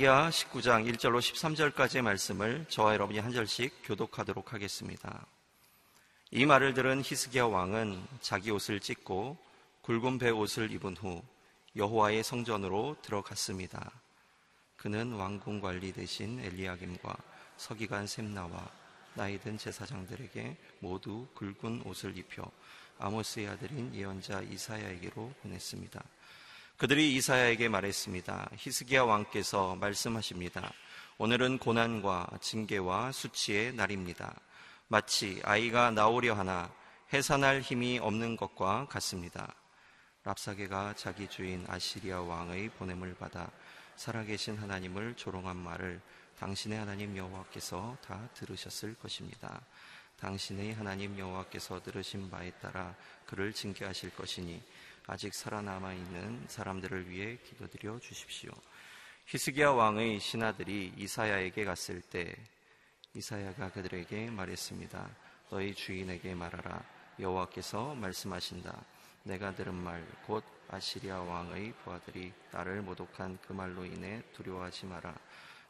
열왕기하 19장 1절로 13절까지의 말씀을 저와 여러분이 한 절씩 교독하도록 하겠습니다. 이 말을 들은 히스기야 왕은 자기 옷을 찢고 굵은 베 옷을 입은 후 여호와의 성전으로 들어갔습니다. 그는 왕궁 관리 대신 엘리야김과 서기관 샘나와 나이 든 제사장들에게 모두 굵은 옷을 입혀 아모스의 아들인 예언자 이사야에게로 보냈습니다. 그들이 이사야에게 말했습니다. 히스기야 왕께서 말씀하십니다. 오늘은 고난과 징계와 수치의 날입니다. 마치 아이가 나오려 하나 해산할 힘이 없는 것과 같습니다. 랍사게가 자기 주인 아시리아 왕의 보냄을 받아 살아계신 하나님을 조롱한 말을 당신의 하나님 여호와께서 다 들으셨을 것입니다. 당신의 하나님 여호와께서 들으신 바에 따라 그를 징계하실 것이니 아직 살아남아 있는 사람들을 위해 기도드려 주십시오. 히스기야 왕의 신하들이 이사야에게 갔을 때 이사야가 그들에게 말했습니다. 너희 주인에게 말하라. 여호와께서 말씀하신다. 내가 들은 말 곧 아시리아 왕의 부하들이 나를 모독한 그 말로 인해 두려워하지 마라.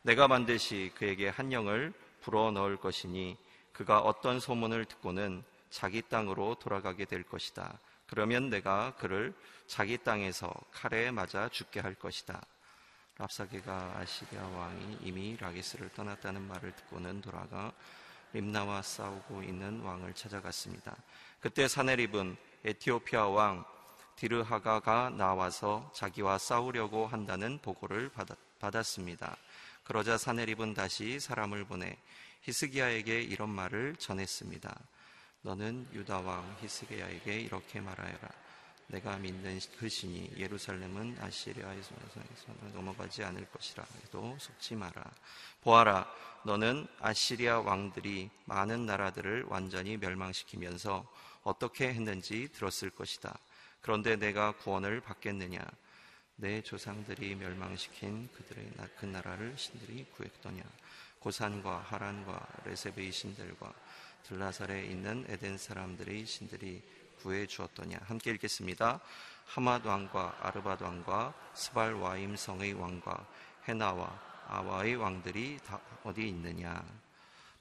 내가 반드시 그에게 한 영을 불어넣을 것이니 그가 어떤 소문을 듣고는 자기 땅으로 돌아가게 될 것이다. 그러면 내가 그를 자기 땅에서 칼에 맞아 죽게 할 것이다. 랍사게가 아시리아 왕이 이미 라기스를 떠났다는 말을 듣고는 돌아가 림나와 싸우고 있는 왕을 찾아갔습니다. 그때 사네립은 에티오피아 왕 디르하가가 나와서 자기와 싸우려고 한다는 보고를 받았습니다. 그러자 사네립은 다시 사람을 보내 히스기야에게 이런 말을 전했습니다. 너는 유다 왕 히스기야에게 이렇게 말하여라. 내가 믿는 그 신이 예루살렘은 아시리아의 손에서 넘어가지 않을 것이라 해도 속지 마라. 보아라, 너는 아시리아 왕들이 많은 나라들을 완전히 멸망시키면서 어떻게 했는지 들었을 것이다. 그런데 내가 구원을 받겠느냐? 내 조상들이 멸망시킨 그들의 그 나라를 신들이 구했더냐? 고산과 하란과 레세베의 신들과 들라살에 있는 에덴 사람들의 신들이 구해주었더냐? 함께 읽겠습니다. 하마도 왕과 아르바도 왕과 스발와임 성의 왕과 헤나와 아와의 왕들이 다 어디 있느냐?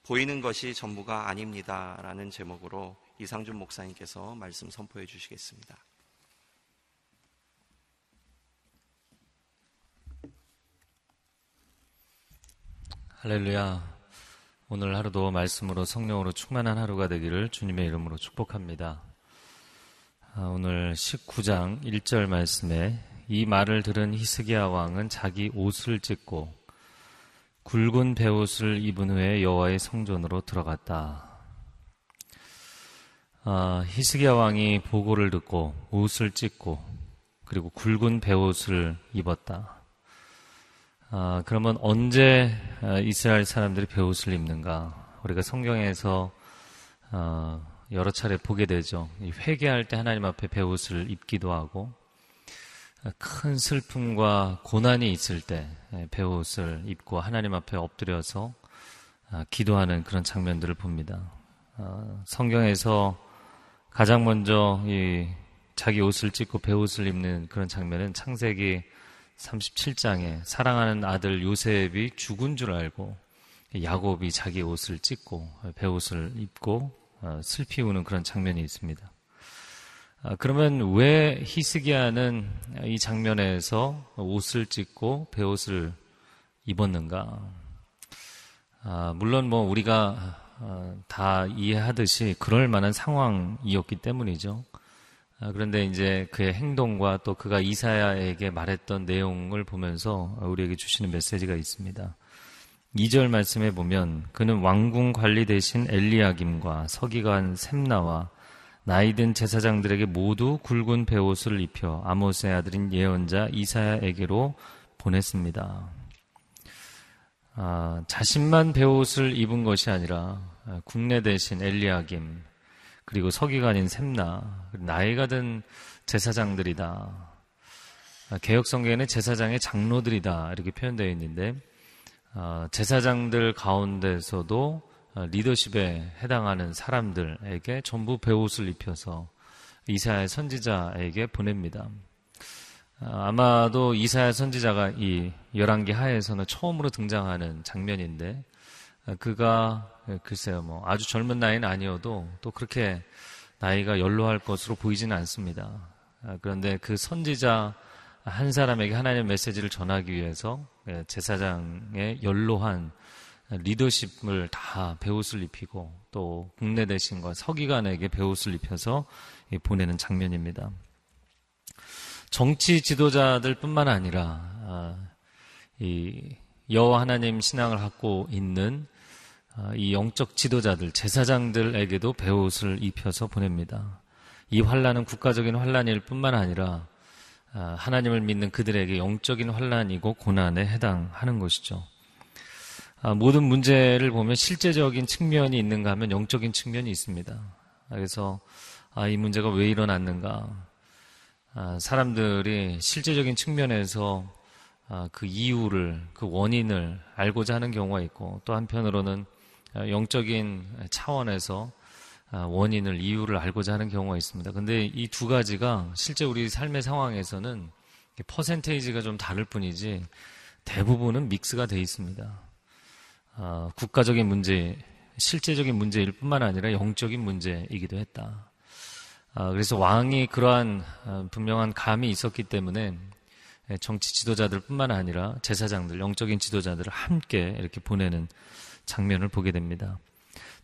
보이는 것이 전부가 아닙니다 라는 제목으로 이상준 목사님께서 말씀 선포해 주시겠습니다. 할렐루야. 오늘 하루도 말씀으로 성령으로 충만한 하루가 되기를 주님의 이름으로 축복합니다. 오늘 19장 1절 말씀에 이 말을 들은 히스기야 왕은 자기 옷을 찢고 굵은 베옷을 입은 후에 여호와의 성전으로 들어갔다. 히스기야 왕이 보고를 듣고 옷을 찢고 그리고 굵은 베옷을 입었다. 그러면 언제 이스라엘 사람들이 베옷을 입는가? 우리가 성경에서 여러 차례 보게 되죠. 회개할 때 하나님 앞에 베옷을 입기도 하고 큰 슬픔과 고난이 있을 때 베옷을 입고 하나님 앞에 엎드려서 기도하는 그런 장면들을 봅니다. 성경에서 가장 먼저 자기 옷을 찢고 베옷을 입는 그런 장면은 창세기 37장에 사랑하는 아들 요셉이 죽은 줄 알고 야곱이 자기 옷을 찢고 베옷을 입고 슬피 우는 그런 장면이 있습니다. 그러면 왜 히스기야는 이 장면에서 옷을 찢고 베옷을 입었는가? 물론 뭐 우리가 다 이해하듯이 그럴 만한 상황이었기 때문이죠. 그런데 이제 그의 행동과 또 그가 이사야에게 말했던 내용을 보면서 우리에게 주시는 메시지가 있습니다. 2절 말씀에 보면 그는 왕궁 관리 대신 엘리야김과 서기관 샘나와 나이든 제사장들에게 모두 굵은 베옷을 입혀 아모스의 아들인 예언자 이사야에게로 보냈습니다. 자신만 베옷을 입은 것이 아니라 국내 대신 엘리야김 그리고 서기관인 샘나 나이가 든 제사장들이다. 개역성경에는 제사장의 장로들이다 이렇게 표현되어 있는데 제사장들 가운데서도 리더십에 해당하는 사람들에게 전부 베옷을 입혀서 이사야 선지자에게 보냅니다. 아마도 이사야 선지자가 이 열왕기하에서는 처음으로 등장하는 장면인데, 그가 글쎄요 아주 젊은 나이는 아니어도 또 그렇게 나이가 연로할 것으로 보이지는 않습니다. 그런데 그 선지자 한 사람에게 하나님의 메시지를 전하기 위해서 제사장의 연로한 리더십을 다 배옷을 입히고 또 국내 대신과 서기관에게 배옷을 입혀서 보내는 장면입니다. 정치 지도자들 뿐만 아니라 이 여호와 하나님 신앙을 갖고 있는 이 영적 지도자들, 제사장들에게도 배옷을 입혀서 보냅니다. 이 환난은 국가적인 환난일 뿐만 아니라 하나님을 믿는 그들에게 영적인 환난이고 고난에 해당하는 것이죠. 모든 문제를 보면 실제적인 측면이 있는가 하면 영적인 측면이 있습니다. 그래서 이 문제가 왜 일어났는가, 사람들이 실제적인 측면에서 그 이유를, 그 원인을 알고자 하는 경우가 있고, 또 한편으로는 영적인 차원에서 원인을, 이유를 알고자 하는 경우가 있습니다. 근데 이 두 가지가 실제 우리 삶의 상황에서는 퍼센테이지가 좀 다를 뿐이지 대부분은 믹스가 돼 있습니다. 국가적인 문제, 실제적인 문제일 뿐만 아니라 영적인 문제이기도 했다. 그래서 왕이 그러한 분명한 감이 있었기 때문에 정치 지도자들 뿐만 아니라 제사장들, 영적인 지도자들을 함께 이렇게 보내는 장면을 보게 됩니다.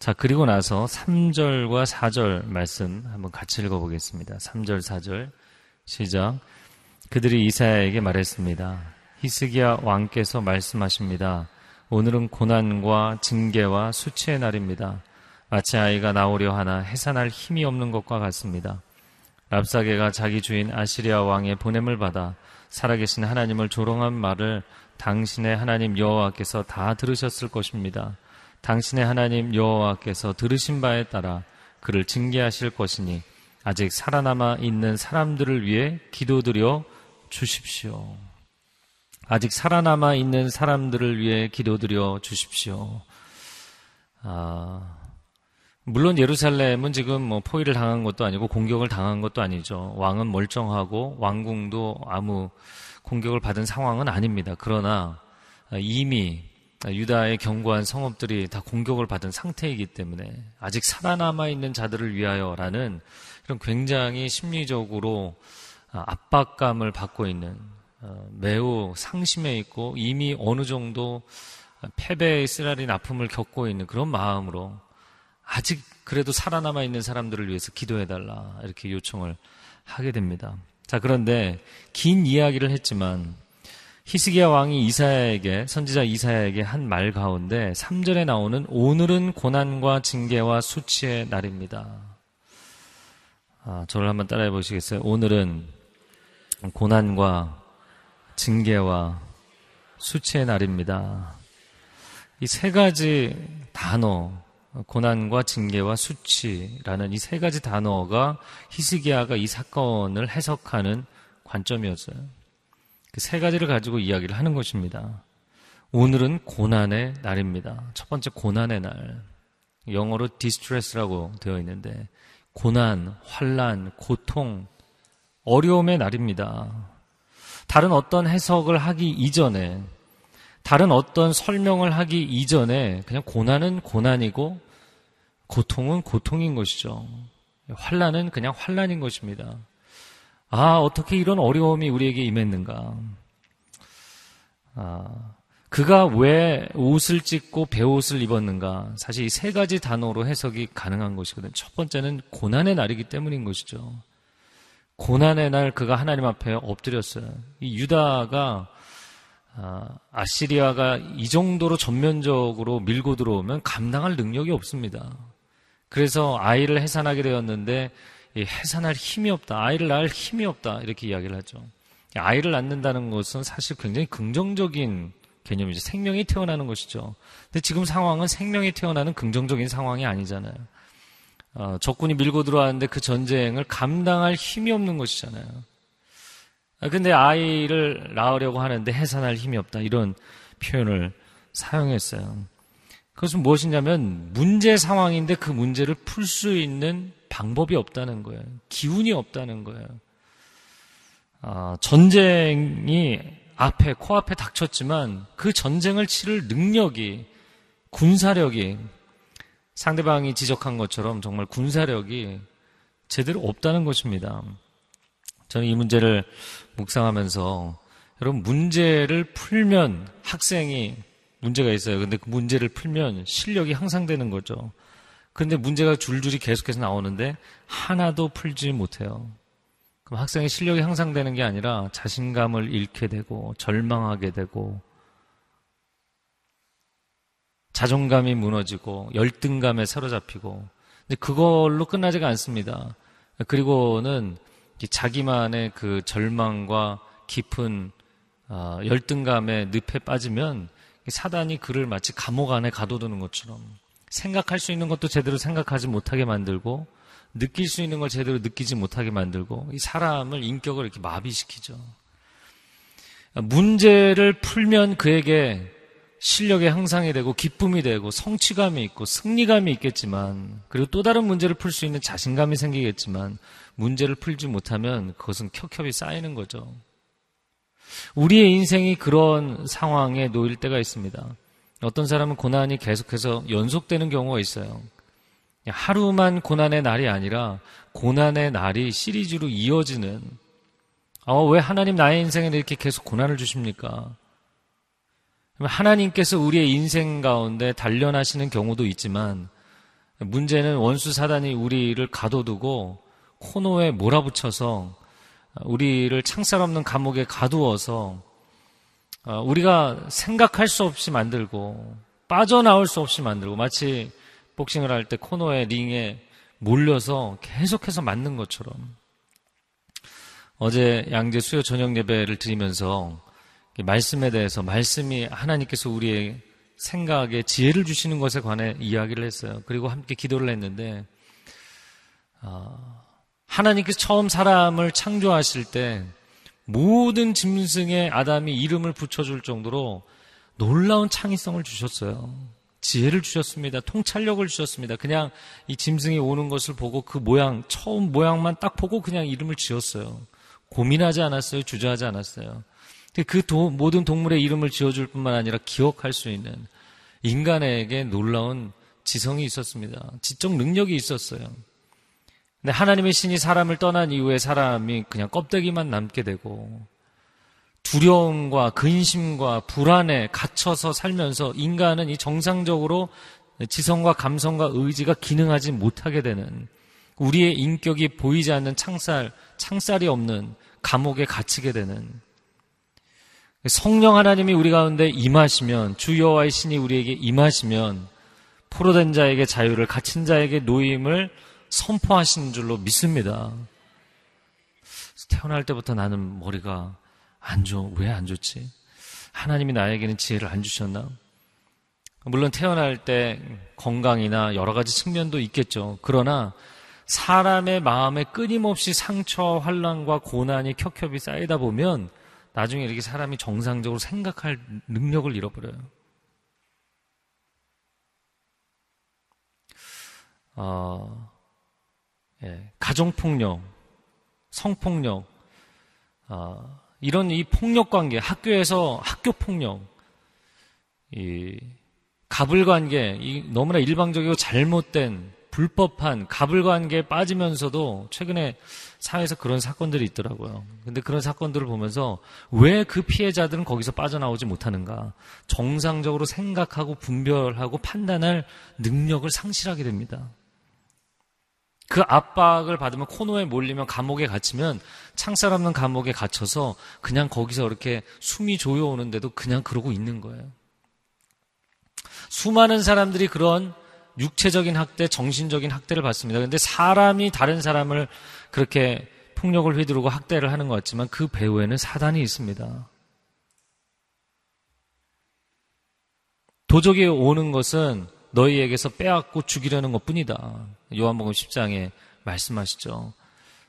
자, 그리고 나서 3절과 4절 말씀 한번 같이 읽어보겠습니다. 3절, 4절 시작. 그들이 이사야에게 말했습니다. 히스기야 왕께서 말씀하십니다. 오늘은 고난과 징계와 수치의 날입니다. 마치 아이가 나오려 하나 해산할 힘이 없는 것과 같습니다. 랍사게가 자기 주인 아시리아 왕의 보냄을 받아 살아계신 하나님을 조롱한 말을 당신의 하나님 여호와께서 다 들으셨을 것입니다. 당신의 하나님 여호와께서 들으신 바에 따라 그를 징계하실 것이니 아직 살아남아 있는 사람들을 위해 기도드려 주십시오. 아직 살아남아 있는 사람들을 위해 기도드려 주십시오. 물론 예루살렘은 지금 포위를 당한 것도 아니고 공격을 당한 것도 아니죠. 왕은 멀쩡하고 왕궁도 아무 공격을 받은 상황은 아닙니다. 그러나 이미 유다의 견고한 성읍들이 다 공격을 받은 상태이기 때문에 아직 살아남아 있는 자들을 위하여라는 이런 굉장히 심리적으로 압박감을 받고 있는, 매우 상심해 있고 이미 어느 정도 패배의 쓰라린 아픔을 겪고 있는 그런 마음으로 아직 그래도 살아남아 있는 사람들을 위해서 기도해달라 이렇게 요청을 하게 됩니다. 자, 그런데 긴 이야기를 했지만 히스기야 왕이 이사야에게, 선지자 이사야에게 한 말 가운데 3절에 나오는 오늘은 고난과 징계와 수치의 날입니다. 저를 한번 따라해 보시겠어요? 오늘은 고난과 징계와 수치의 날입니다. 이 세 가지 단어, 고난과 징계와 수치라는 이 세 가지 단어가 히스기야가 이 사건을 해석하는 관점이었어요. 그 세 가지를 가지고 이야기를 하는 것입니다. 오늘은 고난의 날입니다. 첫 번째, 고난의 날. 영어로 distress라고 되어 있는데, 고난, 환난, 고통, 어려움의 날입니다. 다른 어떤 해석을 하기 이전에, 다른 어떤 설명을 하기 이전에 그냥 고난은 고난이고 고통은 고통인 것이죠. 환난은 그냥 환난인 것입니다. 어떻게 이런 어려움이 우리에게 임했는가. 그가 왜 옷을 찢고 베옷을 입었는가. 사실 이 세 가지 단어로 해석이 가능한 것이거든요. 첫 번째는 고난의 날이기 때문인 것이죠. 고난의 날 그가 하나님 앞에 엎드렸어요. 이 유다가, 아시리아가 이 정도로 전면적으로 밀고 들어오면 감당할 능력이 없습니다. 그래서 아이를 해산하게 되었는데 해산할 힘이 없다, 아이를 낳을 힘이 없다 이렇게 이야기를 하죠. 아이를 낳는다는 것은 사실 굉장히 긍정적인 개념이죠. 생명이 태어나는 것이죠. 근데 지금 상황은 생명이 태어나는 긍정적인 상황이 아니잖아요. 적군이 밀고 들어왔는데 그 전쟁을 감당할 힘이 없는 것이잖아요. 근데 아이를 낳으려고 하는데 해산할 힘이 없다 이런 표현을 사용했어요. 그것은 무엇이냐면 문제 상황인데 그 문제를 풀 수 있는 방법이 없다는 거예요. 기운이 없다는 거예요. 전쟁이 앞에 코앞에 닥쳤지만 그 전쟁을 치를 능력이, 군사력이, 상대방이 지적한 것처럼 정말 군사력이 제대로 없다는 것입니다. 저는 이 문제를 묵상하면서, 여러분, 문제를 풀면 학생이 문제가 있어요. 근데 그 문제를 풀면 실력이 향상되는 거죠. 근데 문제가 줄줄이 계속해서 나오는데 하나도 풀지 못해요. 그럼 학생의 실력이 향상되는 게 아니라 자신감을 잃게 되고 절망하게 되고 자존감이 무너지고 열등감에 사로잡히고, 근데 그걸로 끝나지가 않습니다. 그리고는 자기만의 그 절망과 깊은 열등감의 늪에 빠지면 사단이 그를 마치 감옥 안에 가둬두는 것처럼 생각할 수 있는 것도 제대로 생각하지 못하게 만들고, 느낄 수 있는 걸 제대로 느끼지 못하게 만들고, 이 사람을, 인격을 이렇게 마비시키죠. 문제를 풀면 그에게 실력의 향상이 되고 기쁨이 되고 성취감이 있고 승리감이 있겠지만, 그리고 또 다른 문제를 풀 수 있는 자신감이 생기겠지만, 문제를 풀지 못하면 그것은 켜켜이 쌓이는 거죠. 우리의 인생이 그런 상황에 놓일 때가 있습니다. 어떤 사람은 고난이 계속해서 연속되는 경우가 있어요. 하루만 고난의 날이 아니라 고난의 날이 시리즈로 이어지는, 왜 하나님 나의 인생에 이렇게 계속 고난을 주십니까? 하나님께서 우리의 인생 가운데 단련하시는 경우도 있지만, 문제는 원수 사단이 우리를 가둬두고 코너에 몰아붙여서 우리를 창살 없는 감옥에 가두어서 우리가 생각할 수 없이 만들고 빠져나올 수 없이 만들고, 마치 복싱을 할 때 코너에, 링에 몰려서 계속해서 맞는 것처럼. 어제 양재 수요 저녁 예배를 드리면서 말씀에 대해서, 말씀이 하나님께서 우리의 생각에 지혜를 주시는 것에 관해 이야기를 했어요. 그리고 함께 기도를 했는데, 하나님께서 처음 사람을 창조하실 때 모든 짐승의 아담이 이름을 붙여줄 정도로 놀라운 창의성을 주셨어요. 지혜를 주셨습니다. 통찰력을 주셨습니다. 그냥 이 짐승이 오는 것을 보고 그 모양, 처음 모양만 딱 보고 그냥 이름을 지었어요. 고민하지 않았어요. 주저하지 않았어요. 그 모든 동물의 이름을 지어줄 뿐만 아니라 기억할 수 있는 인간에게 놀라운 지성이 있었습니다. 지적 능력이 있었어요. 근데 하나님의 신이 사람을 떠난 이후에 사람이 그냥 껍데기만 남게 되고, 두려움과 근심과 불안에 갇혀서 살면서 인간은 이 정상적으로 지성과 감성과 의지가 기능하지 못하게 되는, 우리의 인격이 보이지 않는 창살이 없는 감옥에 갇히게 되는. 성령 하나님이 우리 가운데 임하시면, 주 여호와의 신이 우리에게 임하시면 포로된 자에게 자유를, 갇힌 자에게 노임을 선포하시는 줄로 믿습니다. 태어날 때부터 나는 머리가 안 좋아. 왜 안 좋지? 하나님이 나에게는 지혜를 안 주셨나? 물론 태어날 때 건강이나 여러 가지 측면도 있겠죠. 그러나 사람의 마음에 끊임없이 상처, 환난과 고난이 켜켜이 쌓이다 보면 나중에 이렇게 사람이 정상적으로 생각할 능력을 잃어버려요. 가정폭력, 성폭력, 이런 이 폭력관계, 학교에서 학교폭력, 이 가불관계, 이 너무나 일방적이고 잘못된 불법한 가불관계에 빠지면서도 최근에 사회에서 그런 사건들이 있더라고요. 근데 그런 사건들을 보면서 왜 그 피해자들은 거기서 빠져나오지 못하는가? 정상적으로 생각하고 분별하고 판단할 능력을 상실하게 됩니다. 그 압박을 받으면, 코너에 몰리면, 감옥에 갇히면, 창살 없는 감옥에 갇혀서 그냥 거기서 이렇게 숨이 조여오는데도 그냥 그러고 있는 거예요. 수많은 사람들이 그런 육체적인 학대, 정신적인 학대를 받습니다. 그런데 사람이 다른 사람을 그렇게 폭력을 휘두르고 학대를 하는 것 같지만 그 배후에는 사단이 있습니다. 도적이 오는 것은 너희에게서 빼앗고 죽이려는 것뿐이다. 요한복음 10장에 말씀하시죠.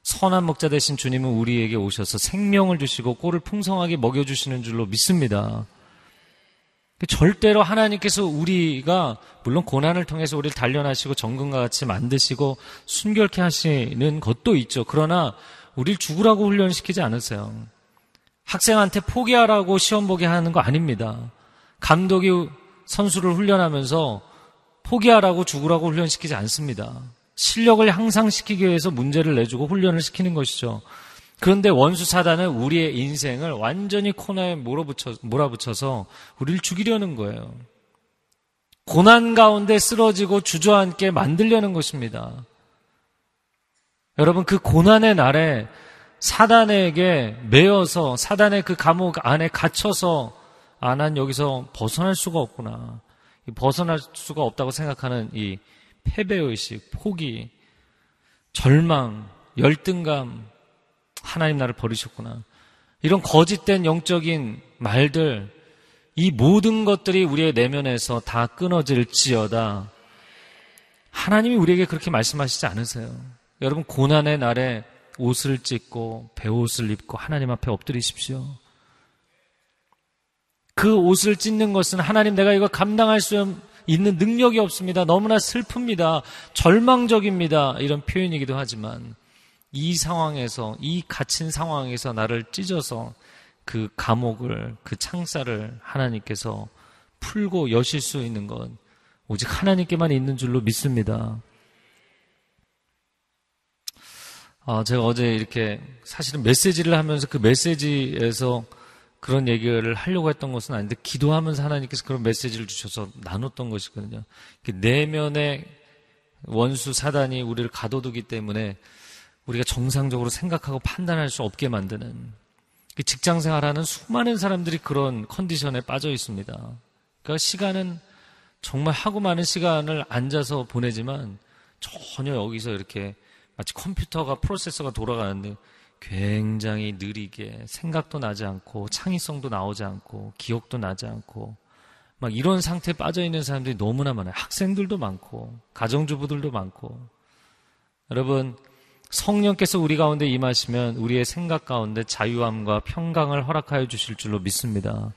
선한 목자 되신 주님은 우리에게 오셔서 생명을 주시고 꼴을 풍성하게 먹여주시는 줄로 믿습니다. 절대로 하나님께서 우리가, 물론 고난을 통해서 우리를 단련하시고 정금과 같이 만드시고 순결케 하시는 것도 있죠. 그러나 우리를 죽으라고 훈련시키지 않으세요. 학생한테 포기하라고 시험 보게 하는 거 아닙니다. 감독이 선수를 훈련하면서 포기하라고 죽으라고 훈련시키지 않습니다. 실력을 향상시키기 위해서 문제를 내주고 훈련을 시키는 것이죠. 그런데 원수 사단은 우리의 인생을 완전히 코너에 몰아붙여서 우리를 죽이려는 거예요. 고난 가운데 쓰러지고 주저앉게 만들려는 것입니다. 여러분, 그 고난의 날에 사단에게 매여서 사단의 그 감옥 안에 갇혀서 아, 난 여기서 벗어날 수가 없구나. 벗어날 수가 없다고 생각하는 이 패배의식, 포기, 절망, 열등감, 하나님 나를 버리셨구나. 이런 거짓된 영적인 말들, 이 모든 것들이 우리의 내면에서 다 끊어질지어다. 하나님이 우리에게 그렇게 말씀하시지 않으세요. 여러분, 고난의 날에 옷을 찢고 베옷을 입고 하나님 앞에 엎드리십시오. 그 옷을 찢는 것은 하나님 내가 이거 감당할 수 있는 능력이 없습니다. 너무나 슬픕니다. 절망적입니다. 이런 표현이기도 하지만 이 상황에서, 이 갇힌 상황에서 나를 찢어서 그 감옥을, 그 창살을 하나님께서 풀고 여실 수 있는 건 오직 하나님께만 있는 줄로 믿습니다. 제가 어제 이렇게 사실은 메시지를 하면서 그 메시지에서 그런 얘기를 하려고 했던 것은 아닌데 기도하면서 하나님께서 그런 메시지를 주셔서 나눴던 것이거든요. 내면의 원수 사단이 우리를 가둬두기 때문에 우리가 정상적으로 생각하고 판단할 수 없게 만드는, 직장 생활하는 수많은 사람들이 그런 컨디션에 빠져 있습니다. 그러니까 시간은 정말 하고 많은 시간을 앉아서 보내지만 전혀 여기서 이렇게 마치 컴퓨터가 프로세서가 돌아가는데 굉장히 느리게 생각도 나지 않고 창의성도 나오지 않고 기억도 나지 않고 막 이런 상태에 빠져 있는 사람들이 너무나 많아요. 학생들도 많고 가정주부들도 많고. 여러분, 성령께서 우리 가운데 임하시면 우리의 생각 가운데 자유함과 평강을 허락하여 주실 줄로 믿습니다.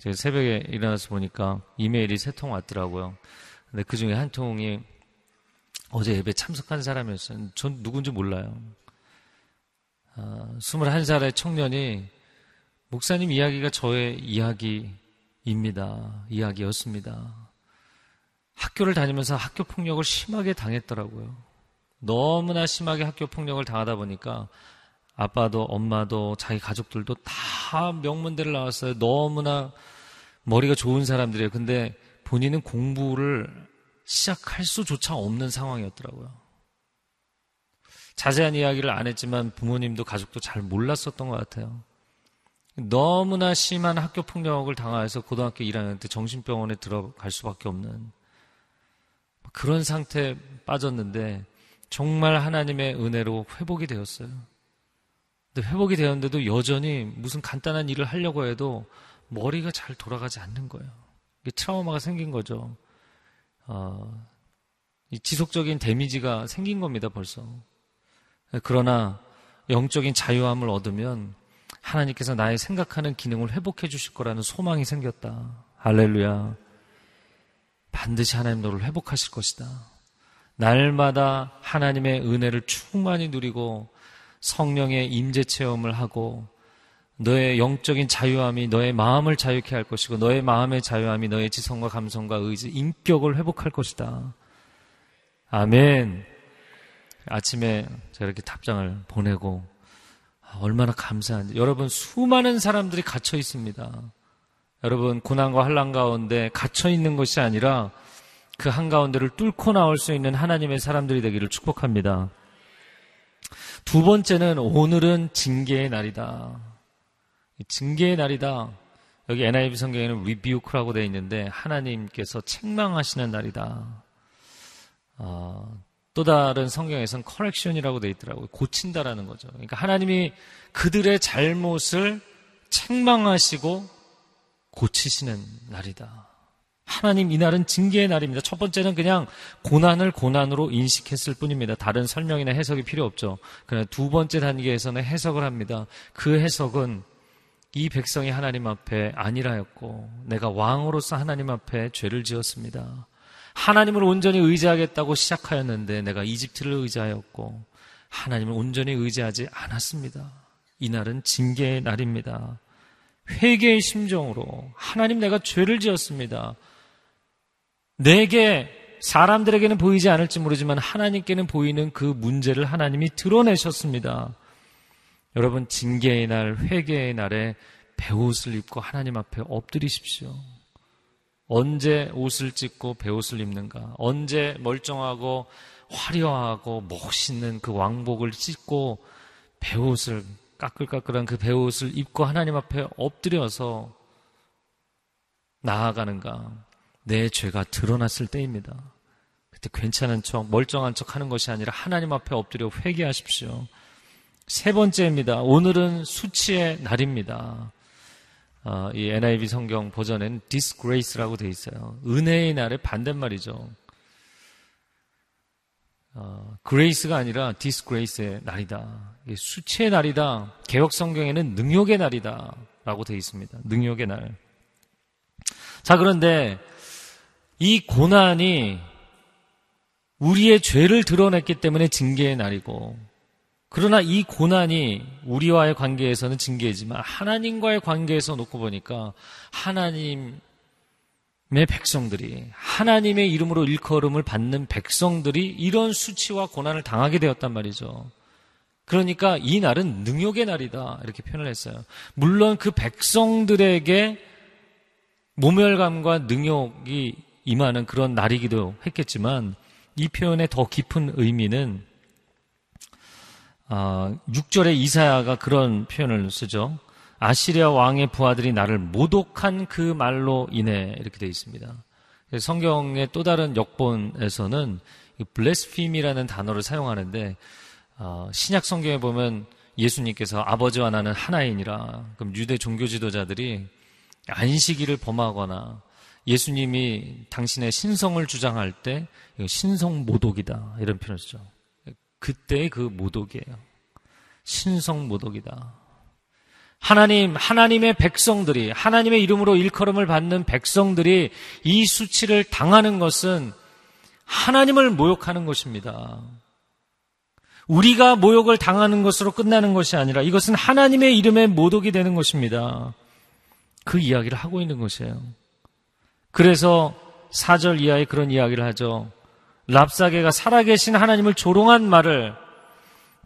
제가 새벽에 일어나서 보니까 이메일이 3통 왔더라고요. 근데 그 중에 한 통이 어제 예배 참석한 사람이었어요. 전 누군지 몰라요. 21살의 청년이 목사님 이야기가 저의 이야기였습니다. 학교를 다니면서 학교 폭력을 심하게 당했더라고요. 너무나 심하게 학교 폭력을 당하다 보니까 아빠도 엄마도 자기 가족들도 다 명문대를 나왔어요. 너무나 머리가 좋은 사람들이에요. 근데 본인은 공부를 시작할 수조차 없는 상황이었더라고요. 자세한 이야기를 안 했지만 부모님도 가족도 잘 몰랐었던 것 같아요. 너무나 심한 학교 폭력을 당해서 고등학교 1학년 때 정신병원에 들어갈 수밖에 없는 그런 상태에 빠졌는데 정말 하나님의 은혜로 회복이 되었어요. 근데 회복이 되었는데도 여전히 무슨 간단한 일을 하려고 해도 머리가 잘 돌아가지 않는 거예요. 이게 트라우마가 생긴 거죠. 이 지속적인 데미지가 생긴 겁니다, 벌써. 그러나 영적인 자유함을 얻으면 하나님께서 나의 생각하는 기능을 회복해 주실 거라는 소망이 생겼다. 할렐루야. 반드시 하나님 너를 회복하실 것이다. 날마다 하나님의 은혜를 충만히 누리고 성령의 임재 체험을 하고 너의 영적인 자유함이 너의 마음을 자유케 할 것이고 너의 마음의 자유함이 너의 지성과 감성과 의지, 인격을 회복할 것이다. 아멘. 아침에 제가 이렇게 답장을 보내고 얼마나 감사한지. 여러분, 수많은 사람들이 갇혀 있습니다. 여러분, 고난과 환난 가운데 갇혀 있는 것이 아니라 그 한가운데를 뚫고 나올 수 있는 하나님의 사람들이 되기를 축복합니다. 두 번째는 오늘은 징계의 날이다. 징계의 날이다. 여기 NIV 성경에는 리뷰크라고 되어 있는데 하나님께서 책망하시는 날이다. 또 다른 성경에서는 커렉션이라고 되어 있더라고요. 고친다라는 거죠. 그러니까 하나님이 그들의 잘못을 책망하시고 고치시는 날이다. 하나님, 이날은 징계의 날입니다. 첫 번째는 그냥 고난을 고난으로 인식했을 뿐입니다. 다른 설명이나 해석이 필요 없죠. 그러나 두 번째 단계에서는 해석을 합니다. 그 해석은 이 백성이 하나님 앞에 안일하였고 내가 왕으로서 하나님 앞에 죄를 지었습니다. 하나님을 온전히 의지하겠다고 시작하였는데 내가 이집트를 의지하였고 하나님을 온전히 의지하지 않았습니다. 이날은 징계의 날입니다. 회개의 심정으로 하나님 내가 죄를 지었습니다. 내게 사람들에게는 보이지 않을지 모르지만 하나님께는 보이는 그 문제를 하나님이 드러내셨습니다. 여러분, 징계의 날, 회개의 날에 베옷을 입고 하나님 앞에 엎드리십시오. 언제 옷을 찢고 베옷을 입는가? 언제 멀쩡하고 화려하고 멋있는 그 왕복을 찢고 베옷을, 까끌까끌한 그 베옷을 입고 하나님 앞에 엎드려서 나아가는가? 내 죄가 드러났을 때입니다. 그때 괜찮은 척, 멀쩡한 척 하는 것이 아니라 하나님 앞에 엎드려 회개하십시오. 세 번째입니다. 오늘은 수치의 날입니다. 이 NIV 성경 버전에는 disgrace라고 돼 있어요. 은혜의 날의 반대말이죠. grace가 아니라 disgrace의 날이다. 수치의 날이다. 개역 성경에는 능욕의 날이다 라고 돼 있습니다. 능욕의 날. 자, 그런데 이 고난이 우리의 죄를 드러냈기 때문에 징계의 날이고, 그러나 이 고난이 우리와의 관계에서는 징계이지만 하나님과의 관계에서 놓고 보니까 하나님의 백성들이, 하나님의 이름으로 일컬음을 받는 백성들이 이런 수치와 고난을 당하게 되었단 말이죠. 그러니까 이 날은 능욕의 날이다 이렇게 표현을 했어요. 물론 그 백성들에게 모멸감과 능욕이 임하는 그런 날이기도 했겠지만, 이 표현의 더 깊은 의미는 6절에 이사야가 그런 표현을 쓰죠. 아시리아 왕의 부하들이 나를 모독한 그 말로 인해, 이렇게 되어 있습니다. 성경의 또 다른 역본에서는 블레스피미라는 단어를 사용하는데, 신약 성경에 보면 예수님께서 아버지와 나는 하나이니라, 그럼 유대 종교 지도자들이 안식일을 범하거나 예수님이 당신의 신성을 주장할 때 신성 모독이다 이런 표현을 쓰죠. 그때의 그 모독이에요. 신성 모독이다. 하나님의 백성들이, 하나님의 이름으로 일컬음을 받는 백성들이 이 수치를 당하는 것은 하나님을 모욕하는 것입니다. 우리가 모욕을 당하는 것으로 끝나는 것이 아니라 이것은 하나님의 이름의 모독이 되는 것입니다. 그 이야기를 하고 있는 것이에요. 그래서 4절 이하에 그런 이야기를 하죠. 랍사게가 살아계신 하나님을 조롱한 말을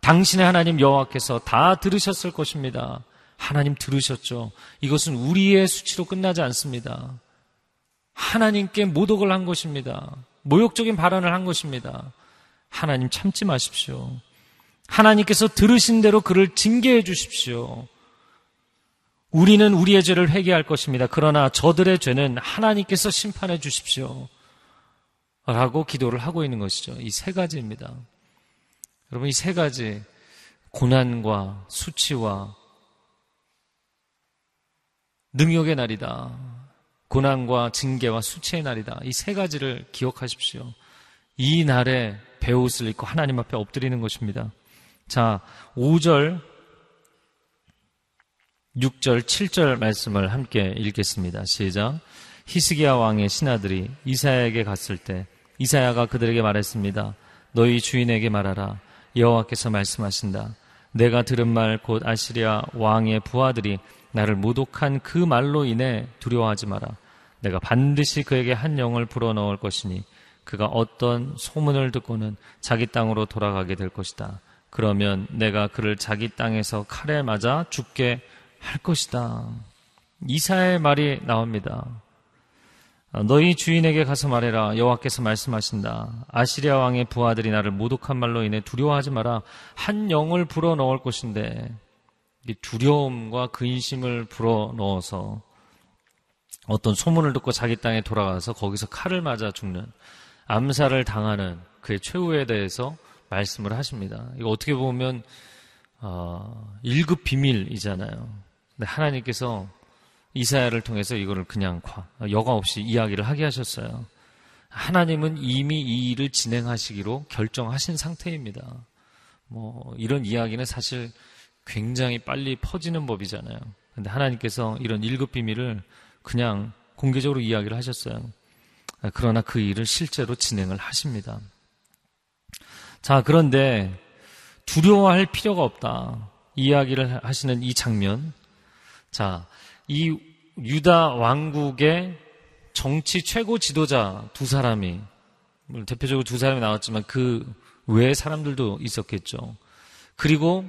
당신의 하나님 여호와께서 다 들으셨을 것입니다. 하나님 들으셨죠. 이것은 우리의 수치로 끝나지 않습니다. 하나님께 모독을 한 것입니다. 모욕적인 발언을 한 것입니다. 하나님 참지 마십시오. 하나님께서 들으신 대로 그를 징계해 주십시오. 우리는 우리의 죄를 회개할 것입니다. 그러나 저들의 죄는 하나님께서 심판해 주십시오 라고 기도를 하고 있는 것이죠. 이 세 가지입니다. 여러분, 이 세 가지, 고난과 수치와 능욕의 날이다, 고난과 징계와 수치의 날이다, 이 세 가지를 기억하십시오. 이 날에 베옷을 입고 하나님 앞에 엎드리는 것입니다. 자, 5절, 6절, 7절 말씀을 함께 읽겠습니다. 시작. 히스기야 왕의 신하들이 이사야에게 갔을 때 이사야가 그들에게 말했습니다. 너희 주인에게 말하라. 여호와께서 말씀하신다. 내가 들은 말 곧 아시리아 왕의 부하들이 나를 모독한 그 말로 인해 두려워하지 마라. 내가 반드시 그에게 한 영을 불어넣을 것이니 그가 어떤 소문을 듣고는 자기 땅으로 돌아가게 될 것이다. 그러면 내가 그를 자기 땅에서 칼에 맞아 죽게 할 것이다. 이사야의 말이 나옵니다. 너희 주인에게 가서 말해라. 여호와께서 말씀하신다. 아시리아 왕의 부하들이 나를 모독한 말로 인해 두려워하지 마라. 한 영을 불어넣을 것인데, 이 두려움과 근심을 불어넣어서 어떤 소문을 듣고 자기 땅에 돌아가서 거기서 칼을 맞아 죽는, 암살을 당하는 그의 최후에 대해서 말씀을 하십니다. 이거 어떻게 보면 1급 비밀이잖아요. 근데 하나님께서 이사야를 통해서 이거를 그냥 여과 없이 이야기를 하게 하셨어요. 하나님은 이미 이 일을 진행하시기로 결정하신 상태입니다. 이런 이야기는 사실 굉장히 빨리 퍼지는 법이잖아요. 근데 하나님께서 이런 1급 비밀을 그냥 공개적으로 이야기를 하셨어요. 그러나 그 일을 실제로 진행을 하십니다. 자, 그런데 두려워할 필요가 없다 이야기를 하시는 이 장면. 자, 이 유다 왕국의 정치 최고 지도자 두 사람이, 대표적으로 두 사람이 나왔지만 그 외의 사람들도 있었겠죠. 그리고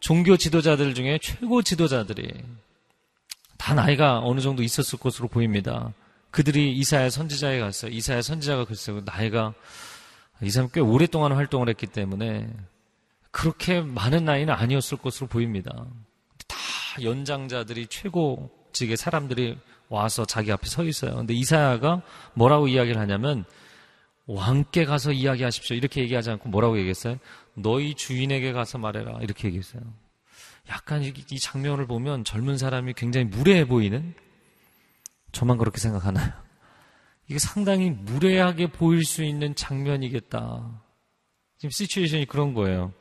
종교 지도자들 중에 최고 지도자들이 다 나이가 어느 정도 있었을 것으로 보입니다. 그들이 이사야 선지자에 갔어요. 이사야 선지자가 글쎄요, 나이가 이 사람 꽤 오랫동안 활동을 했기 때문에 그렇게 많은 나이는 아니었을 것으로 보입니다. 다 연장자들이, 최고직의 사람들이 와서 자기 앞에 서 있어요. 근데 이사야가 뭐라고 이야기를 하냐면, 왕께 가서 이야기하십시오 이렇게 얘기하지 않고 뭐라고 얘기했어요? 너희 주인에게 가서 말해라 이렇게 얘기했어요. 약간 이 장면을 보면 젊은 사람이 굉장히 무례해 보이는, 저만 그렇게 생각하나요? 이게 상당히 무례하게 보일 수 있는 장면이겠다. 지금 시츄에이션이 그런 거예요.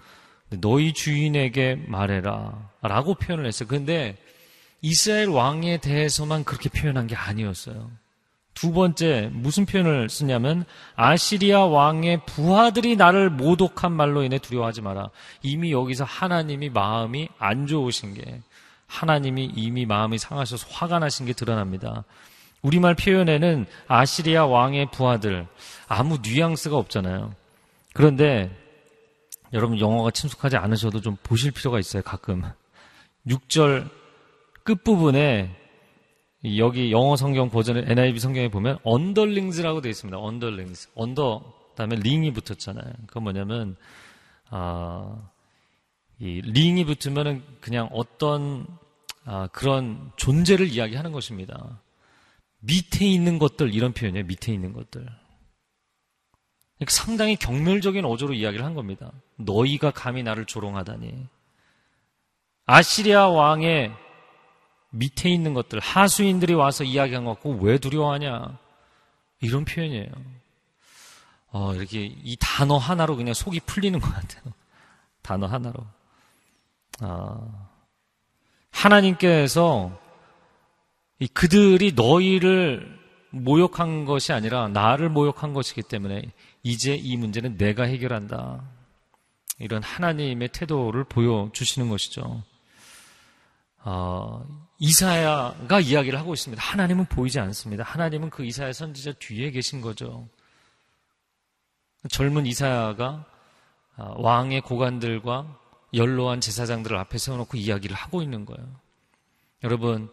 너희 주인에게 말해라 라고 표현을 했어요. 그런데 이스라엘 왕에 대해서만 그렇게 표현한 게 아니었어요. 두 번째 무슨 표현을 쓰냐면, 아시리아 왕의 부하들이 나를 모독한 말로 인해 두려워하지 마라. 이미 여기서 하나님이 마음이 안 좋으신 게, 하나님이 이미 마음이 상하셔서 화가 나신 게 드러납니다. 우리말 표현에는 아시리아 왕의 부하들, 아무 뉘앙스가 없잖아요. 그런데 여러분 영어가 친숙하지 않으셔도 좀 보실 필요가 있어요. 가끔 6절 끝부분에 여기 영어 성경 버전의 NIV 성경에 보면 언더링즈라고 되어 있습니다. 언더링즈, 언더 다음에 링이 붙었잖아요. 그건 뭐냐면 이 링이 붙으면은 그냥 어떤 그런 존재를 이야기하는 것입니다. 밑에 있는 것들, 이런 표현이에요. 밑에 있는 것들. 상당히 경멸적인 어조로 이야기를 한 겁니다. 너희가 감히 나를 조롱하다니. 아시리아 왕의 밑에 있는 것들, 하수인들이 와서 이야기한 것 같고 왜 두려워하냐, 이런 표현이에요. 이렇게 이 단어 하나로 그냥 속이 풀리는 것 같아요. 단어 하나로. 하나님께서 그들이 너희를 모욕한 것이 아니라 나를 모욕한 것이기 때문에 이제 이 문제는 내가 해결한다, 이런 하나님의 태도를 보여주시는 것이죠. 이사야가 이야기를 하고 있습니다. 하나님은 보이지 않습니다. 하나님은 그 이사야 선지자 뒤에 계신 거죠. 젊은 이사야가 왕의 고관들과 연로한 제사장들을 앞에 세워놓고 이야기를 하고 있는 거예요. 여러분,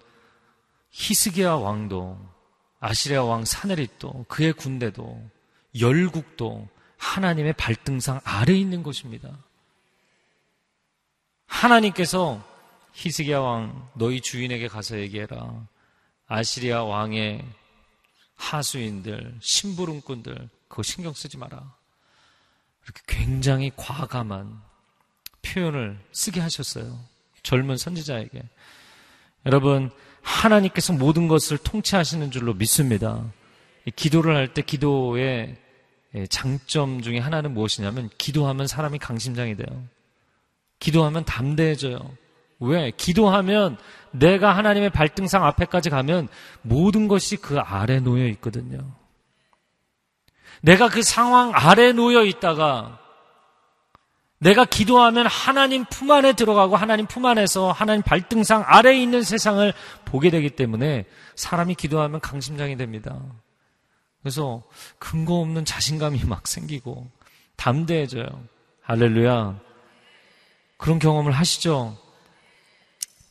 히스기야 왕도, 아시리아 왕 사네립도, 그의 군대도, 열국도 하나님의 발등상 아래에 있는 것입니다. 하나님께서 히스기야 왕, 너희 주인에게 가서 얘기해라. 아시리아 왕의 하수인들, 심부름꾼들, 그거 신경 쓰지 마라. 이렇게 굉장히 과감한 표현을 쓰게 하셨어요, 젊은 선지자에게. 여러분, 하나님께서 모든 것을 통치하시는 줄로 믿습니다. 기도를 할 때 기도의 장점 중에 하나는 무엇이냐면, 기도하면 사람이 강심장이 돼요. 기도하면 담대해져요. 왜? 기도하면 내가 하나님의 발등상 앞에까지 가면 모든 것이 그 아래 놓여 있거든요. 내가 그 상황 아래 놓여 있다가 내가 기도하면 하나님 품 안에 들어가고 하나님 품 안에서 하나님 발등상 아래에 있는 세상을 보게 되기 때문에 사람이 기도하면 강심장이 됩니다. 그래서 근거 없는 자신감이 막 생기고 담대해져요. 할렐루야. 그런 경험을 하시죠?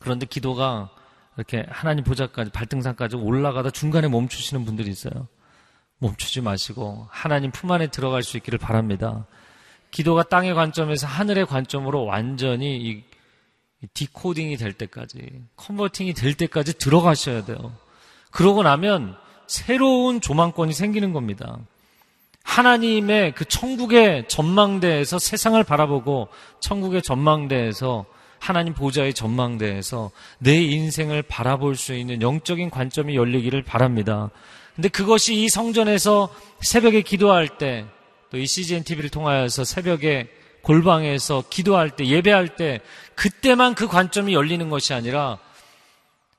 그런데 기도가 이렇게 하나님 보좌까지, 발등상까지 올라가다 중간에 멈추시는 분들이 있어요. 멈추지 마시고 하나님 품 안에 들어갈 수 있기를 바랍니다. 기도가 땅의 관점에서 하늘의 관점으로 완전히 디코딩이 될 때까지, 컨버팅이 될 때까지 들어가셔야 돼요. 그러고 나면 새로운 조망권이 생기는 겁니다. 하나님의 그 천국의 전망대에서 세상을 바라보고, 천국의 전망대에서, 하나님 보좌의 전망대에서 내 인생을 바라볼 수 있는 영적인 관점이 열리기를 바랍니다. 근데 그것이 이 성전에서 새벽에 기도할 때, 또 이 CGN TV를 통하여서 새벽에 골방에서 기도할 때, 예배할 때, 그때만 그 관점이 열리는 것이 아니라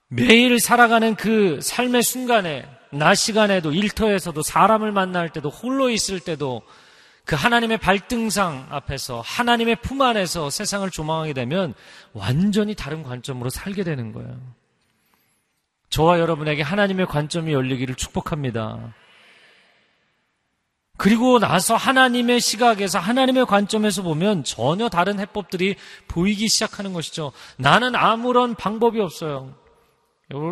매일 살아가는 그 삶의 순간에, 낮 시간에도, 일터에서도, 사람을 만날 때도, 홀로 있을 때도 그 하나님의 발등상 앞에서, 하나님의 품 안에서 세상을 조망하게 되면 완전히 다른 관점으로 살게 되는 거예요. 저와 여러분에게 하나님의 관점이 열리기를 축복합니다. 그리고 나서 하나님의 시각에서, 하나님의 관점에서 보면 전혀 다른 해법들이 보이기 시작하는 것이죠. 나는 아무런 방법이 없어요.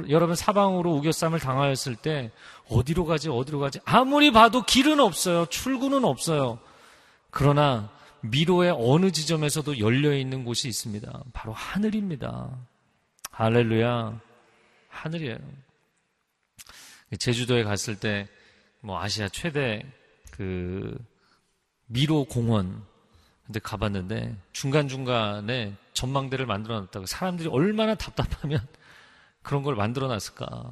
여러분 사방으로 우겨쌈을 당하였을 때 어디로 가지 아무리 봐도 길은 없어요. 출구는 없어요. 그러나 미로의 어느 지점에서도 열려있는 곳이 있습니다. 바로 하늘입니다. 할렐루야, 하늘이에요. 제주도에 갔을 때 뭐 아시아 최대 그 미로 공원 근데 가봤는데 중간중간에 전망대를 만들어놨다고. 사람들이 얼마나 답답하면 그런 걸 만들어놨을까.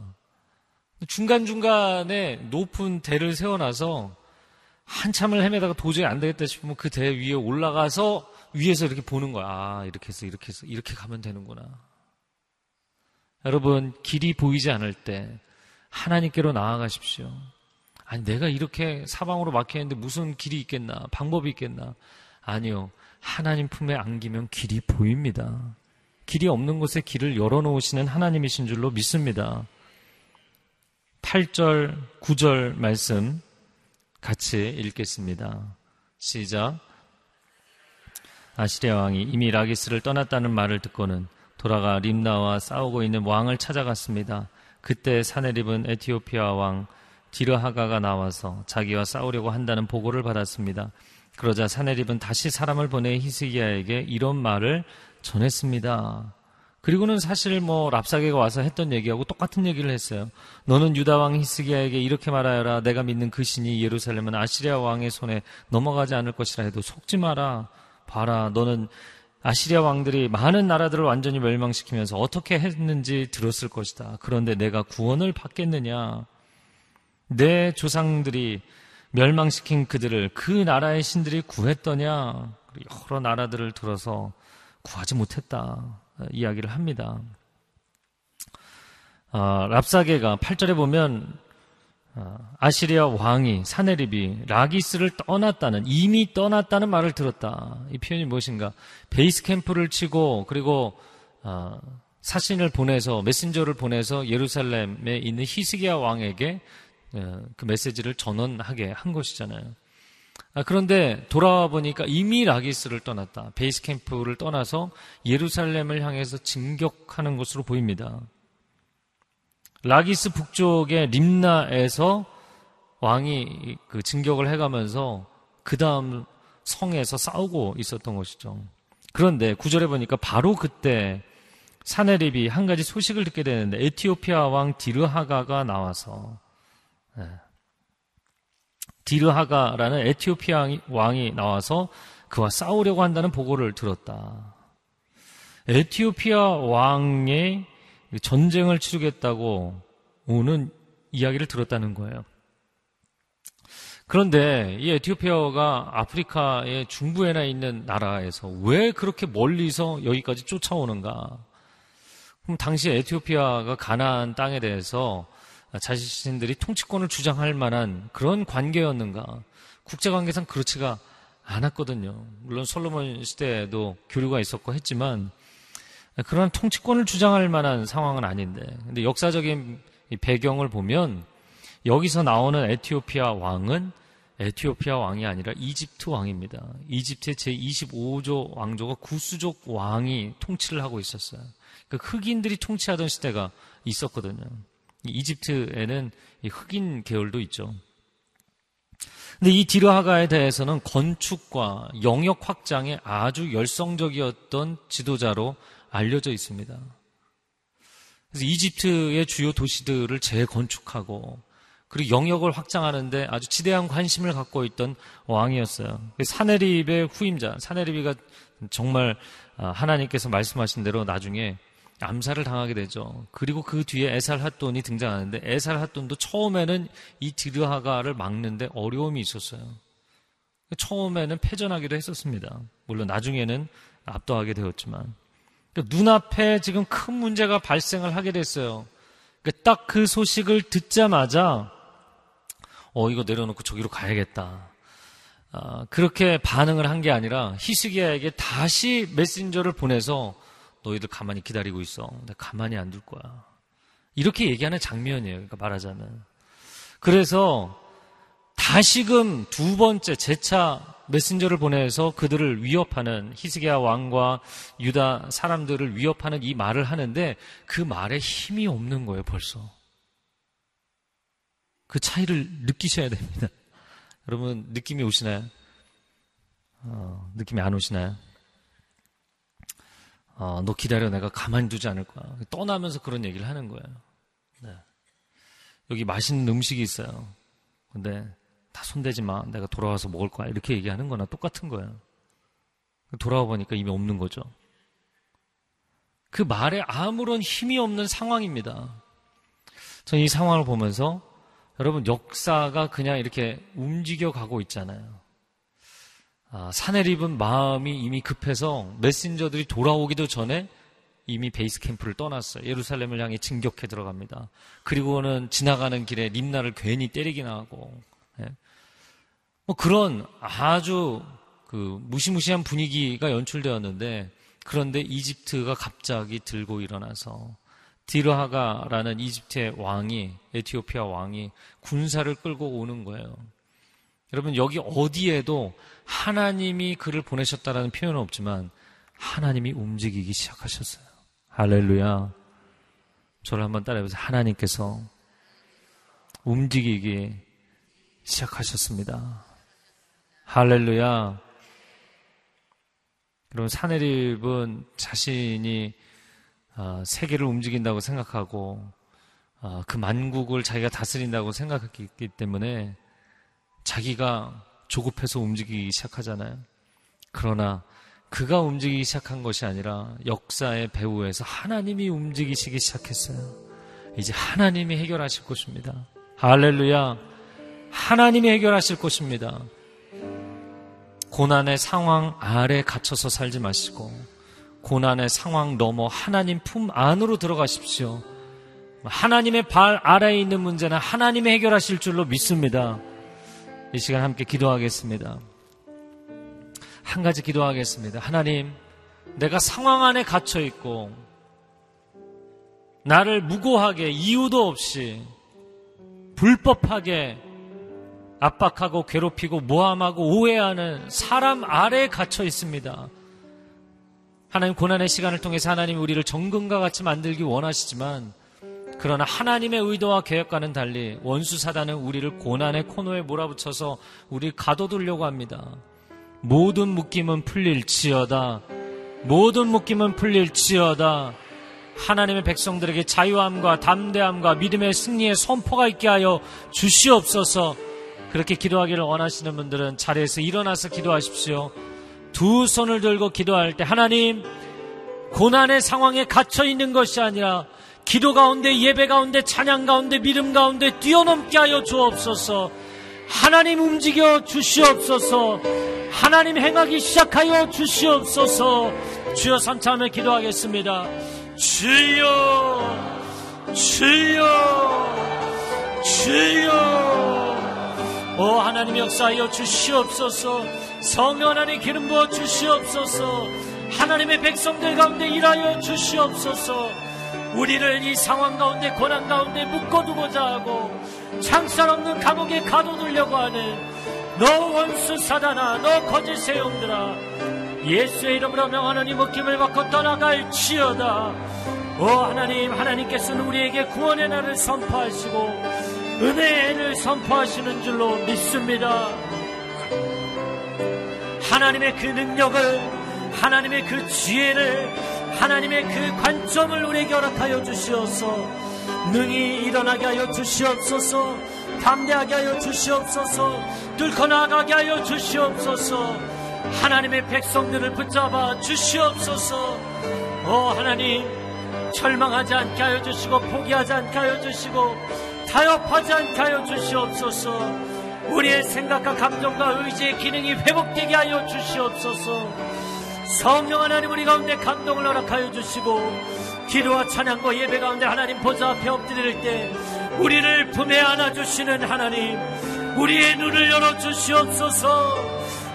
중간중간에 높은 대를 세워놔서 한참을 헤매다가 도저히 안 되겠다 싶으면 그 대 위에 올라가서 위에서 이렇게 보는 거야. 아, 이렇게 해서 이렇게 가면 되는구나. 여러분, 길이 보이지 않을 때 하나님께로 나아가십시오. 아니, 내가 이렇게 사방으로 막혀있는데 무슨 길이 있겠나, 방법이 있겠나. 아니요, 하나님 품에 안기면 길이 보입니다. 길이 없는 곳에 길을 열어놓으시는 하나님이신 줄로 믿습니다. 8절, 9절 말씀 같이 읽겠습니다. 시작. 아시리아 왕이 이미 라기스를 떠났다는 말을 듣고는 돌아가 림나와 싸우고 있는 왕을 찾아갔습니다. 그때 사네립은 에티오피아 왕 디르하가가 나와서 자기와 싸우려고 한다는 보고를 받았습니다. 그러자 사네립은 다시 사람을 보내 히스기야에게 이런 말을 전했습니다. 그리고는 사실 뭐 랍사게가 와서 했던 얘기하고 똑같은 얘기를 했어요. 너는 유다왕 히스기야에게 이렇게 말하여라. 내가 믿는 그 신이 예루살렘은 아시리아 왕의 손에 넘어가지 않을 것이라 해도 속지 마라. 봐라, 너는 아시리아 왕들이 많은 나라들을 완전히 멸망시키면서 어떻게 했는지 들었을 것이다. 그런데 내가 구원을 받겠느냐. 내 조상들이 멸망시킨 그들을 그 나라의 신들이 구했더냐. 여러 나라들을 들어서 구하지 못했다 이야기를 합니다. 랍사게가 8절에 보면 아시리아 왕이, 사네립이 라기스를 떠났다는, 이미 떠났다는 말을 들었다. 이 표현이 무엇인가? 베이스 캠프를 치고 그리고 사신을 보내서, 메신저를 보내서 예루살렘에 있는 히스기야 왕에게 그 메시지를 전언하게 한 것이잖아요. 그런데 돌아와 보니까 이미 라기스를 떠났다. 베이스 캠프를 떠나서 예루살렘을 향해서 진격하는 것으로 보입니다. 라기스 북쪽의 림나에서 왕이 그 진격을 해가면서 그 다음 성에서 싸우고 있었던 것이죠. 그런데 9절에 보니까 바로 그때 사네립이 한 가지 소식을 듣게 되는데, 에티오피아 왕 디르하가가 나와서, 디르하가라는 에티오피아 왕이 나와서 그와 싸우려고 한다는 보고를 들었다. 에티오피아 왕의 전쟁을 치르겠다고 오는 이야기를 들었다는 거예요. 그런데 이 에티오피아가 아프리카의 중부에나 있는 나라에서 왜 그렇게 멀리서 여기까지 쫓아오는가? 그럼 당시 에티오피아가 가나안 땅에 대해서 자신들이 통치권을 주장할 만한 그런 관계였는가? 국제관계상 그렇지가 않았거든요. 물론 솔로몬 시대에도 교류가 있었고 했지만 그런 통치권을 주장할 만한 상황은 아닌데, 근데 역사적인 배경을 보면 여기서 나오는 에티오피아 왕은 에티오피아 왕이 아니라 이집트 왕입니다. 이집트의 제25조 왕조가 구스족 왕이 통치를 하고 있었어요. 그러니까 흑인들이 통치하던 시대가 있었거든요. 이집트에는 흑인 계열도 있죠. 근데 이 디르하가에 대해서는 건축과 영역 확장에 아주 열성적이었던 지도자로 알려져 있습니다. 그래서 이집트의 주요 도시들을 재건축하고 그리고 영역을 확장하는데 아주 지대한 관심을 갖고 있던 왕이었어요. 사네립의 후임자, 사네립이가 정말 하나님께서 말씀하신 대로 나중에 암살을 당하게 되죠. 그리고 그 뒤에 에살핫돈이 등장하는데, 에살핫돈도 처음에는 이 디르하가를 막는데 어려움이 있었어요. 처음에는 패전하기도 했었습니다. 물론 나중에는 압도하게 되었지만, 그러니까 눈앞에 지금 큰 문제가 발생을 하게 됐어요. 그러니까 딱 그 소식을 듣자마자 이거 내려놓고 저기로 가야겠다. 그렇게 반응을 한 게 아니라 히스기야에게 다시 메신저를 보내서 너희들 가만히 기다리고 있어. 근데 가만히 안 둘 거야. 이렇게 얘기하는 장면이에요. 그러니까 말하자면. 그래서 다시금 두 번째 재차 메신저를 보내서 그들을 위협하는 히스기야 왕과 유다 사람들을 위협하는 이 말을 하는데 그 말에 힘이 없는 거예요. 벌써. 그 차이를 느끼셔야 됩니다. 여러분 느낌이 오시나요? 느낌이 안 오시나요? 너 기다려. 내가 가만히 두지 않을 거야. 떠나면서 그런 얘기를 하는 거예요. 네. 여기 맛있는 음식이 있어요. 근데 다 손대지 마. 내가 돌아와서 먹을 거야. 이렇게 얘기하는 거나 똑같은 거예요. 돌아와 보니까 이미 없는 거죠. 그 말에 아무런 힘이 없는 상황입니다. 저는 이 상황을 보면서 여러분 역사가 그냥 이렇게 움직여가고 있잖아요. 사내립은 마음이 이미 급해서 메신저들이 돌아오기도 전에 이미 베이스 캠프를 떠났어요. 예루살렘을 향해 진격해 들어갑니다. 그리고는 지나가는 길에 림나를 괜히 때리기나 하고 예. 뭐 그런 아주 그 무시무시한 분위기가 연출되었는데 그런데 이집트가 갑자기 들고 일어나서 디르하가라는 이집트의 왕이 에티오피아 왕이 군사를 끌고 오는 거예요. 여러분 여기 어디에도 하나님이 그를 보내셨다라는 표현은 없지만 하나님이 움직이기 시작하셨어요. 할렐루야. 저를 한번 따라해보세요. 하나님께서 움직이기 시작하셨습니다. 할렐루야. 그럼 산헤립은 자신이 세계를 움직인다고 생각하고 그 만국을 자기가 다스린다고 생각했기 때문에 자기가 조급해서 움직이기 시작하잖아요. 그러나 그가 움직이기 시작한 것이 아니라 역사의 배후에서 하나님이 움직이시기 시작했어요. 이제 하나님이 해결하실 것입니다. 할렐루야. 하나님이 해결하실 것입니다. 고난의 상황 아래 갇혀서 살지 마시고 고난의 상황 넘어 하나님 품 안으로 들어가십시오. 하나님의 발 아래에 있는 문제는 하나님이 해결하실 줄로 믿습니다. 이 시간 함께 기도하겠습니다. 한 가지 기도하겠습니다. 하나님, 내가 상황 안에 갇혀있고 나를 무고하게 이유도 없이 불법하게 압박하고 괴롭히고 모함하고 오해하는 사람 아래에 갇혀있습니다. 하나님 고난의 시간을 통해서 하나님이 우리를 정금과 같이 만들기 원하시지만 그러나 하나님의 의도와 계획과는 달리 원수 사단은 우리를 고난의 코너에 몰아붙여서 우리를 가둬두려고 합니다. 모든 묶임은 풀릴지어다. 모든 묶임은 풀릴지어다. 하나님의 백성들에게 자유함과 담대함과 믿음의 승리의 선포가 있게 하여 주시옵소서. 그렇게 기도하기를 원하시는 분들은 자리에서 일어나서 기도하십시오. 두 손을 들고 기도할 때 하나님 고난의 상황에 갇혀 있는 것이 아니라 기도 가운데 예배 가운데 찬양 가운데 믿음 가운데 뛰어넘게 하여 주옵소서. 하나님 움직여 주시옵소서. 하나님 행하기 시작하여 주시옵소서. 주여 삼참에 기도하겠습니다. 주여 주여 주여 오 하나님 역사하여 주시옵소서. 성령 하나님 기름 부어 주시옵소서. 하나님의 백성들 가운데 일하여 주시옵소서. 우리를 이 상황 가운데 고난 가운데 묶어두고자 하고 창살 없는 감옥에 가둬두려고 하는 너 원수 사단아 너 거짓 세용들아 예수의 이름으로 명하노니 묶임을 받고 떠나갈지어다. 오 하나님 하나님께서는 우리에게 구원의 날을 선포하시고 은혜의 해를 선포하시는 줄로 믿습니다. 하나님의 그 능력을 하나님의 그 지혜를 하나님의 그 관점을 우리에게 허락하여 주시어서 능히 일어나게 하여 주시옵소서. 담대하게 하여 주시옵소서. 뚫고 나가게 하여 주시옵소서. 하나님의 백성들을 붙잡아 주시옵소서. 오 하나님 절망하지 않게 하여 주시고 포기하지 않게 하여 주시고 타협하지 않게 하여 주시옵소서. 우리의 생각과 감정과 의지의 기능이 회복되게 하여 주시옵소서. 성령 하나님 우리 가운데 감동을 허락하여 주시고 기도와 찬양과 예배 가운데 하나님 보좌 앞에 엎드릴 때 우리를 품에 안아주시는 하나님 우리의 눈을 열어주시옵소서.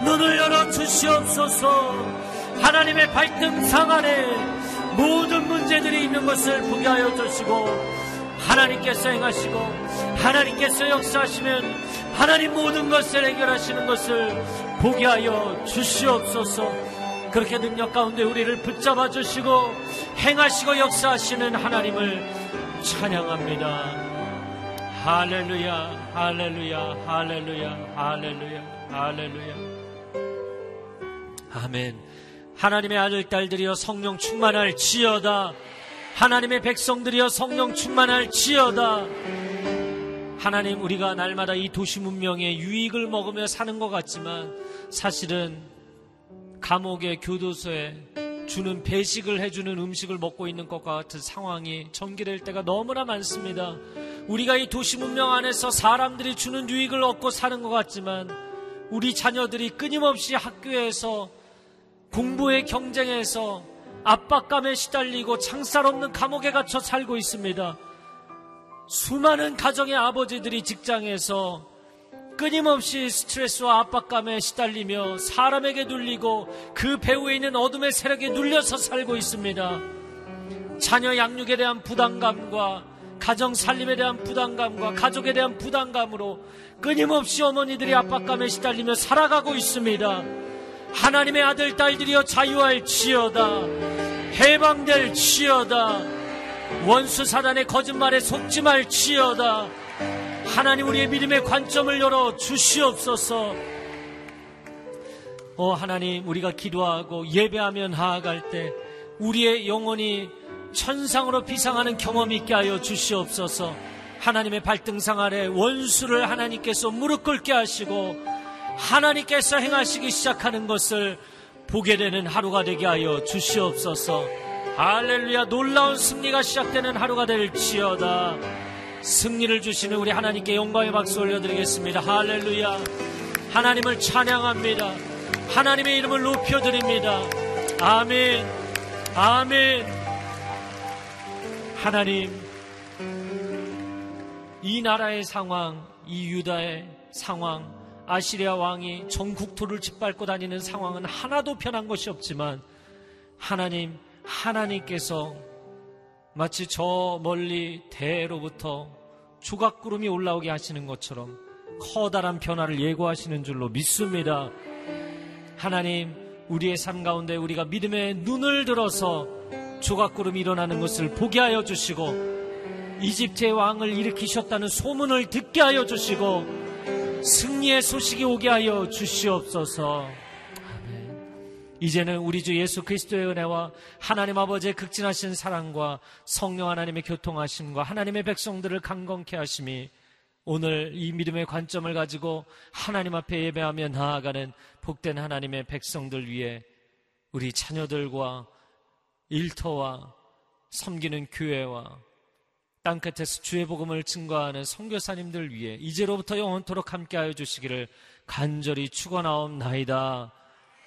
눈을 열어주시옵소서. 하나님의 발등상 안에 모든 문제들이 있는 것을 보게 하여 주시고, 하나님께서 행하시고 하나님께서 역사하시면 하나님 모든 것을 해결하시는 것을 보게 하여 주시옵소서. 그렇게 능력 가운데 우리를 붙잡아 주시고 행하시고 역사하시는 하나님을 찬양합니다. 할렐루야, 할렐루야, 할렐루야, 할렐루야, 할렐루야. 아멘. 하나님의 아들, 딸들이여 성령 충만할 지어다. 하나님의 백성들이여 성령 충만할 지어다. 하나님, 우리가 날마다 이 도시 문명의 유익을 먹으며 사는 것 같지만 사실은 감옥의 교도소에 주는 배식을 해주는 음식을 먹고 있는 것과 같은 상황이 전개될 때가 너무나 많습니다. 우리가 이 도시 문명 안에서 사람들이 주는 유익을 얻고 사는 것 같지만 우리 자녀들이 끊임없이 학교에서 공부의 경쟁에서 압박감에 시달리고 창살 없는 감옥에 갇혀 살고 있습니다. 수많은 가정의 아버지들이 직장에서 끊임없이 스트레스와 압박감에 시달리며 사람에게 눌리고 그 배후에 있는 어둠의 세력에 눌려서 살고 있습니다. 자녀 양육에 대한 부담감과 가정 살림에 대한 부담감과 가족에 대한 부담감으로 끊임없이 어머니들이 압박감에 시달리며 살아가고 있습니다. 하나님의 아들, 딸들이여 자유할지어다. 해방될지어다. 원수 사단의 거짓말에 속지 말지어다. 하나님, 우리의 믿음의 관점을 열어 주시옵소서. 하나님, 우리가 기도하고 예배하며 나아갈 때 우리의 영혼이 천상으로 비상하는 경험이 있게 하여 주시옵소서. 하나님의 발등상 아래 원수를 하나님께서 무릎 꿇게 하시고 하나님께서 행하시기 시작하는 것을 보게 되는 하루가 되게 하여 주시옵소서. 할렐루야, 놀라운 승리가 시작되는 하루가 될지어다. 승리를 주시는 우리 하나님께 영광의 박수 올려드리겠습니다. 할렐루야. 하나님을 찬양합니다. 하나님의 이름을 높여드립니다. 아멘, 아멘. 하나님, 이 나라의 상황, 이 유다의 상황, 아시리아 왕이 전 국토를 짓밟고 다니는 상황은 하나도 변한 것이 없지만, 하나님, 하나님께서 마치 저 멀리 대해로부터 조각구름이 올라오게 하시는 것처럼 커다란 변화를 예고하시는 줄로 믿습니다. 하나님, 우리의 삶 가운데 우리가 믿음의 눈을 들어서 조각구름이 일어나는 것을 보게 하여 주시고, 이집트의 왕을 일으키셨다는 소문을 듣게 하여 주시고, 승리의 소식이 오게 하여 주시옵소서. 이제는 우리 주 예수 그리스도의 은혜와 하나님 아버지의 극진하신 사랑과 성령 하나님의 교통하심과 하나님의 백성들을 강건케 하심이 오늘 이 믿음의 관점을 가지고 하나님 앞에 예배하며 나아가는 복된 하나님의 백성들 위해 우리 자녀들과 일터와 섬기는 교회와 땅끝에서 주의 복음을 증거하는 선교사님들 위해 이제로부터 영원토록 함께하여 주시기를 간절히 축원하옵나이다.